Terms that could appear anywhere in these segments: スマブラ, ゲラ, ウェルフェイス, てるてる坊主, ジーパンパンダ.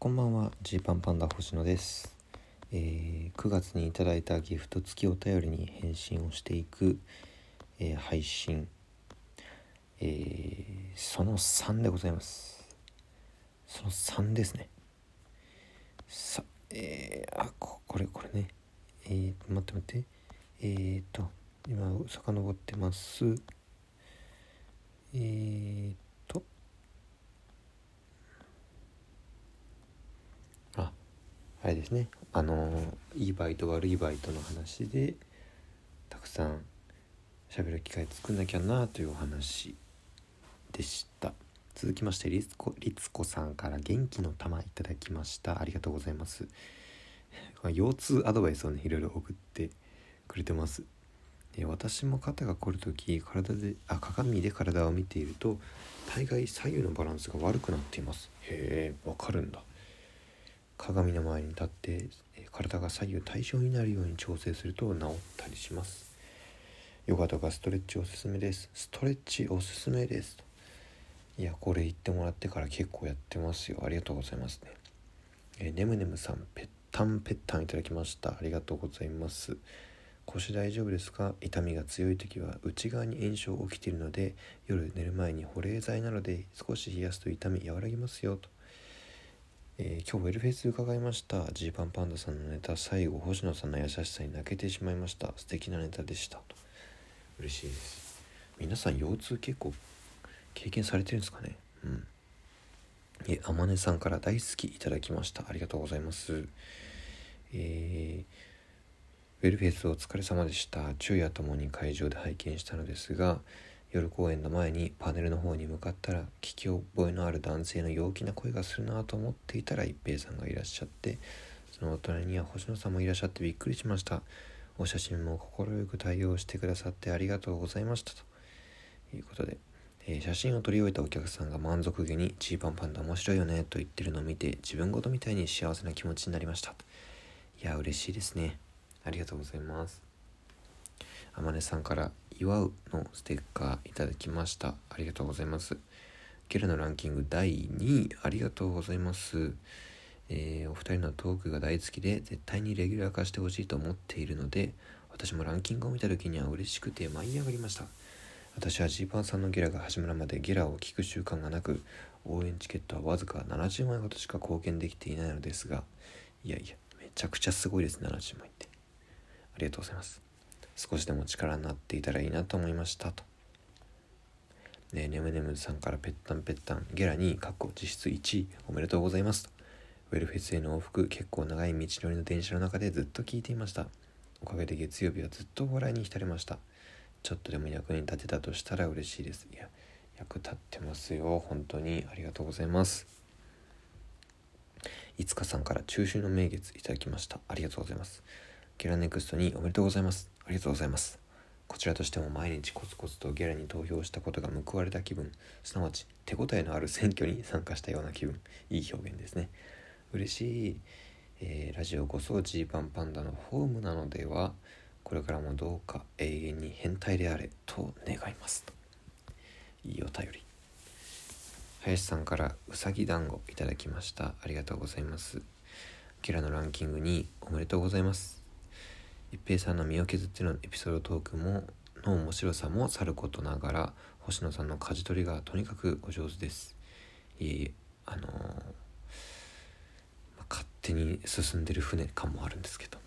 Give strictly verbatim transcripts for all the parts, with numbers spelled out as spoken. こんばんは、ジーパンパンダ星野です、えー、くがつにいただいたギフト付きお便りに返信をしていく、えー、配信、えー、そのさんでございます。そのさんですね。さ、えー、あ、こ、これこれねえー、待って待ってえーと、今遡ってます。えーとあ、あれですね、あのいいバイト悪いバイトの話でたくさん喋る機会作んなきゃなというお話でした。続きましてリツコ、リツコさんから元気の玉いただきました。ありがとうございます。腰痛アドバイスをね、いろいろ送ってくれてます。私も肩が凝るとき、体であ鏡で体を見ていると大概左右のバランスが悪くなっています。へえ、わかるんだ。鏡の前に立って体が左右対称になるように調整すると治ったりします。ヨガとかストレッチおすすめです。ストレッチおすすめです。いや、これ言ってもらってから結構やってますよ。ありがとうございますね。えー、ねむねむさん、ぺったんぺったんいただきました。ありがとうございます。腰大丈夫ですか？痛みが強いときは内側に炎症が起きているので、夜寝る前に保冷剤などで少し冷やすと痛み和らぎますよと。えー、今日ウェルフェイス伺いました。ジーパンパンダさんのネタ、最後星野さんの優しさに泣けてしまいました。素敵なネタでしたと。嬉しいです。皆さん腰痛結構経験されてるんですかね。うんえあまねさんから大好きいただきました。ありがとうございます。えーウェルフェイスお疲れ様でした。昼夜ともに会場で拝見したのですが、夜公演の前にパネルの方に向かったら、聞き覚えのある男性の陽気な声がするなと思っていたら、一平さんがいらっしゃって、そのお隣には星野さんもいらっしゃってびっくりしました。お写真も快く対応してくださってありがとうございましたということで、えー、写真を撮り終えたお客さんが満足げにジーパンパンダ面白いよねと言ってるのを見て、自分ごとみたいに幸せな気持ちになりました。いや、嬉しいですね。ありがとうございます。あまねさんから祝うのステッカーいただきました。ありがとうございます。ゲラのランキングだいにい、ありがとうございます。えー、お二人のトークが大好きで絶対にレギュラー化してほしいと思っているので、私もランキングを見た時には嬉しくて舞い上がりました。私はジーパンさんのゲラが始まるまでゲラを聞く習慣がなく、応援チケットはわずかななじゅうまいほどしか貢献できていないのですが、いやいやめちゃくちゃすごいです。ななじゅうまいって、ありがとうございます。少しでも力になっていたらいいなと思いましたと。ねむねむさんからぺったんぺったん、ゲラにかっこ実質いちいおめでとうございますと。ウェルフェスへの往復、結構長い道のりの電車の中でずっと聞いていました。おかげで月曜日はずっと笑いに浸れました。ちょっとでも役に立てたとしたら嬉しいです。いや、役立ってますよ本当に。ありがとうございます。いつかさんから中秋の名月いただきました。ありがとうございます。ゲラネクストにおめでとうございます。ありがとうございます。こちらとしても毎日コツコツとゲラに投票したことが報われた気分、すなわち手応えのある選挙に参加したような気分。いい表現ですね。嬉しい。えー、ラジオこそジーパンパンダのホームなのでは。これからもどうか永遠に変態であれと願いますと。いいお便り。林さんからうさぎ団子いただきました。ありがとうございます。ゲラのランキングにおめでとうございます。一平さんの身を削ってのエピソードトークもの面白さもさることながら、星野さんの舵取りがとにかくお上手です。いえいえ、あのーまあ、勝手に進んでる船感もあるんですけど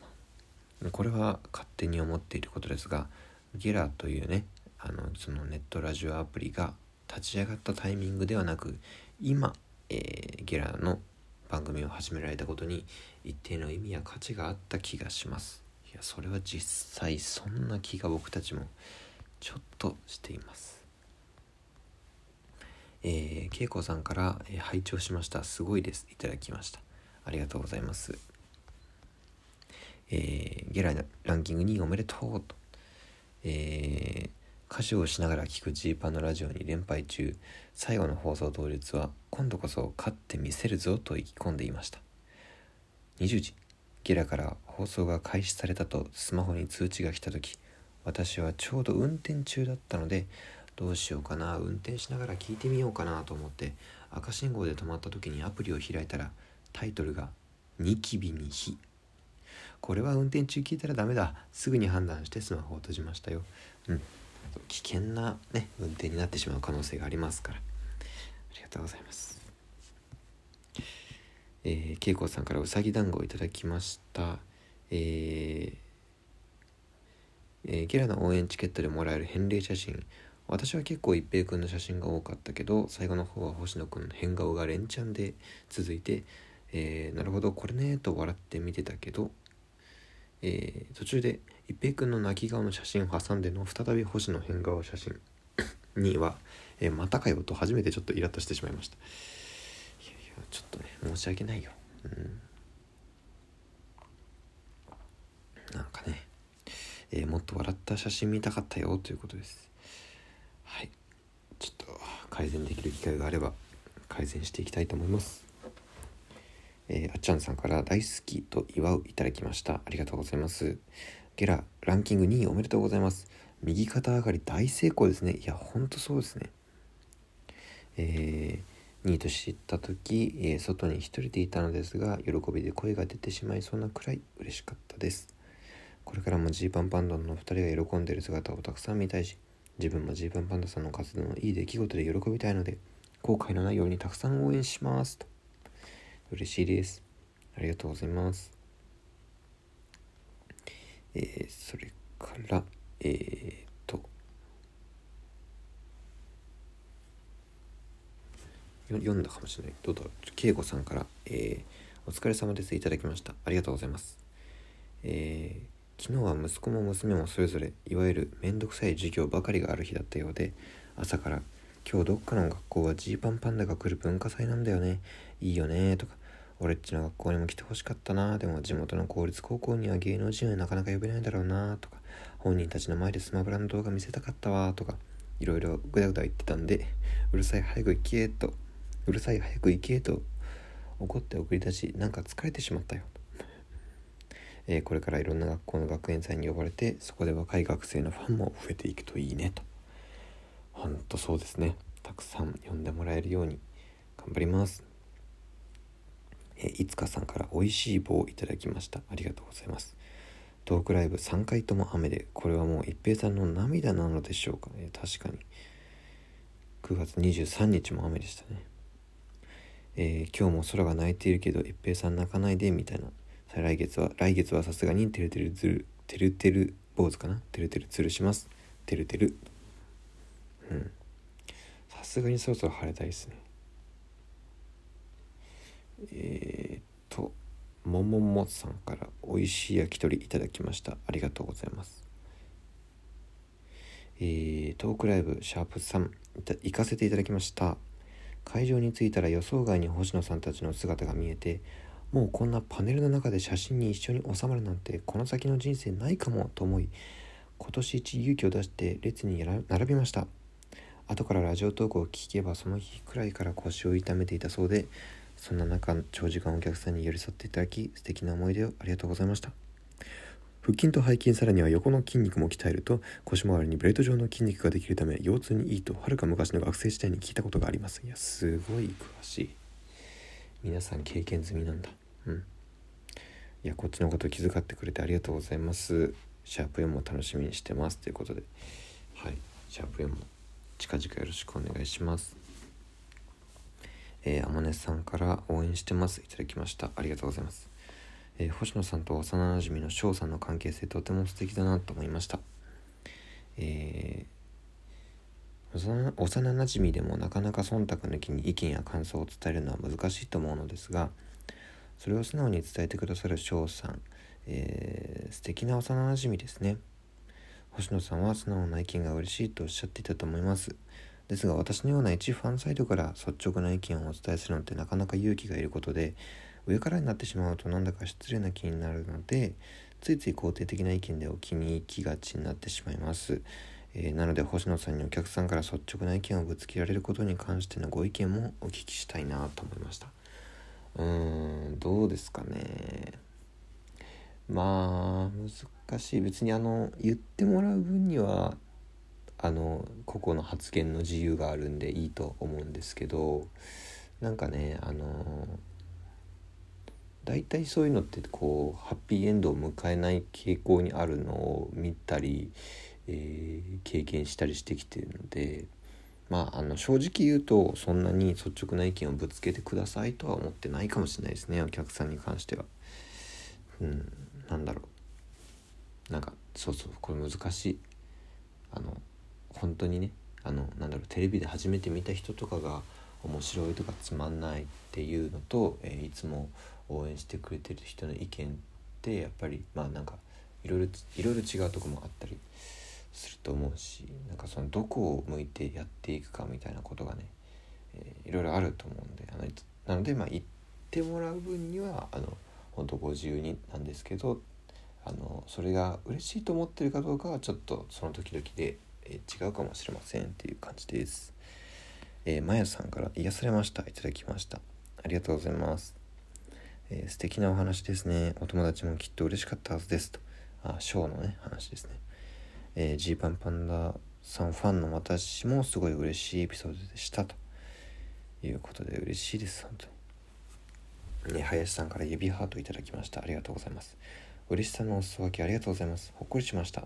も、これは勝手に思っていることですが、ゲラというね、あのそのネットラジオアプリが立ち上がったタイミングではなく、今、えー、ゲラの番組を始められたことに一定の意味や価値があった気がします。いや、それは実際そんな気が僕たちもちょっとしています。えー、けいこさんから、えー、拝聴しました、すごいですいただきました。ありがとうございます。えー、ゲラランキングにおめでとうと。えー、歌手をしながら聴くジーパンのラジオに連敗中、最後の放送当日は今度こそ勝ってみせるぞと意気込んでいました。にじゅうじ、ゲラから放送が開始されたとスマホに通知が来た時、私はちょうど運転中だったので、どうしようかな、運転しながら聞いてみようかなと思って、赤信号で止まった時にアプリを開いたら、タイトルがニキビに火。これは運転中聞いたらダメだ。すぐに判断してスマホを閉じましたよ。うん、危険な、ね、運転になってしまう可能性がありますから。ありがとうございます。えー、けいこさんからうさぎ団子をいただきました。えーえー、ゲラの応援チケットでもらえる返礼写真。私は結構一平君の写真が多かったけど、最後の方は星野君の変顔が連チャンで続いて、えー、なるほどこれねと笑って見てたけど、えー、途中で一平君の泣き顔の写真を挟んでの再び星野変顔写真には、えー、またかよと初めてちょっとイラッとしてしまいました。いやいやちょっとね申し訳ないよ、うん、なんかね、えー、もっと笑った写真見たかったよということです。はい、ちょっと改善できる機会があれば改善していきたいと思います。えー、あっちゃんさんから大好きと祝ういただきました。ありがとうございます。ゲラランキングにいおめでとうございます。右肩上がり大成功ですね。いやほんとそうですね。えー、にいと知った時、えー、外に一人でいたのですが、喜びで声が出てしまいそうなくらい嬉しかったです。これからもジーパンバンドのふたりが喜んでいる姿をたくさん見たいし、自分もジーパンパンダさんの活動のいい出来事で喜びたいので、後悔のないようにたくさん応援しますと。嬉しいです。ありがとうございます。えー、それからえー、っと読んだかもしれない。どうだろう。恵子さんから、えー、お疲れ様です、いただきました。ありがとうございます。えー昨日は息子も娘もそれぞれいわゆるめんどくさい授業ばかりがある日だったようで、朝から今日どっかの学校はジーパンパンダが来る文化祭なんだよね、いいよねとか、俺っちの学校にも来てほしかったな、でも地元の公立高校には芸能人はなかなか呼べないだろうなとか、本人たちの前でスマブラの動画見せたかったわとか、いろいろぐだぐだ言ってたんで、うるさい早く行けとうるさい早く行けと怒って送り出し、なんか疲れてしまったよ。えー、これからいろんな学校の学園祭に呼ばれて、そこで若い学生のファンも増えていくといいねと。ほんとそうですね。たくさん呼んでもらえるように頑張ります。えー、いつかさんからおいしい棒をいただきました。ありがとうございます。トークライブさんかいとも雨で、これはもう一平さんの涙なのでしょうか。えー、確かにくがつにじゅうさんにちも雨でしたね。えー、今日も空が泣いているけど一平さん泣かないでみたいな。来月は来月はさすがにてるてるずるてるてる坊主かな、てるてるつるします、てるてる。うん、さすがにそろそろ晴れたいですね。えー、っともももさんからおいしい焼き鳥いただきました。ありがとうございます。えー、トークライブシャープさん行かせていただきました。会場に着いたら予想外に星野さんたちの姿が見えて、もうこんなパネルの中で写真に一緒に収まるなんてこの先の人生ないかもと思い、今年一勇気を出して列に並びました。後からラジオトークを聞けばその日くらいから腰を痛めていたそうで、そんな中長時間お客さんに寄り添っていただき、素敵な思い出をありがとうございました。腹筋と背筋、さらには横の筋肉も鍛えると腰回りにブレード状の筋肉ができるため腰痛にいいと、はるか昔の学生時代に聞いたことがあります。いやすごい詳しい。皆さん経験済みなんだ。うん、いやこっちのこと気遣ってくれてありがとうございます。シャープよんも楽しみにしてますということで、はい、シャープよんも近々よろしくお願いします。えー、あもねさんから応援してますいただきました。ありがとうございます。えー、星野さんと幼なじみの翔さんの関係性とても素敵だなと思いました。えー幼なじみでもなかなか忖度抜きに意見や感想を伝えるのは難しいと思うのですが、それを素直に伝えてくださる翔さん、えー、素敵な幼なじみですね。星野さんは素直な意見が嬉しいとおっしゃっていたと思います。ですが私のような一ファンサイドから率直な意見をお伝えするのってなかなか勇気がいることで、上からになってしまうとなんだか失礼な気になるので、ついつい肯定的な意見でお気に入りがちになってしまいます。えー、なので星野さんにお客さんから率直な意見をぶつけられることに関してのご意見もお聞きしたいなと思いました。うーん、どうですかね。まあ難しい。別にあの言ってもらう分にはあの個々の発言の自由があるんでいいと思うんですけど、なんかねあの大体そういうのってこうハッピーエンドを迎えない傾向にあるのを見たり、えー、経験したりしてきているので、まあ、あの正直言うとそんなに率直な意見をぶつけてくださいとは思ってないかもしれないですね、お客さんに関しては。うん、なんだろう、なんかそうそうこれ難しい。あの本当にね、あのなんだろうテレビで初めて見た人とかが面白いとかつまんないっていうのと、えー、いつも応援してくれてる人の意見ってやっぱりまあなんかいろいろいろいろ違うとこもあったりすると思うし、なんかそのどこを向いてやっていくかみたいなことがね、えー、いろいろあると思うんで、あのなのでまあ言ってもらう分にはあの本当ご自由になんですけど、あのそれが嬉しいと思ってるかどうかはちょっとその時々で、えー、違うかもしれませんっていう感じです。えー、まやさんから癒されましたいただきました、ありがとうございます。えー、素敵なお話ですね、お友達もきっと嬉しかったはずですと。あ、ショーのね話ですね。えー、ジーパンパンダさんファンの私もすごい嬉しいエピソードでしたということで、嬉しいです本当に。ね、林さんから指ハートいただきました、ありがとうございます。嬉しさのお裾分けありがとうございます、ほっこりしました。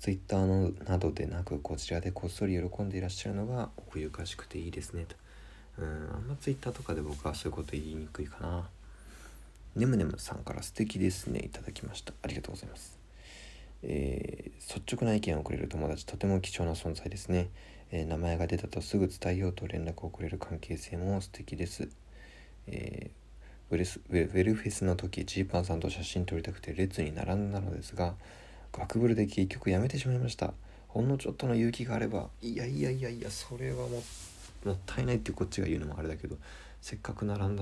ツイッターのなどでなくこちらでこっそり喜んでいらっしゃるのが奥ゆかしくていいですねと。うん、あんまツイッターとかで僕はそういうこと言いにくいかな。ねむねむさんから素敵ですねいただきました、ありがとうございます。えー、率直な意見をくれる友達とても貴重な存在ですね。えー、名前が出たとすぐ伝えようと連絡をくれる関係性も素敵です。えー、ウェルス、ウェルフェスの時ジーパンさんと写真撮りたくて列に並んだのですが学ぶるで結局やめてしまいました。ほんのちょっとの勇気があれば、いやいやいやいやそれはも、もったいないってこっちが言うのもあれだけど、せっかく並んだ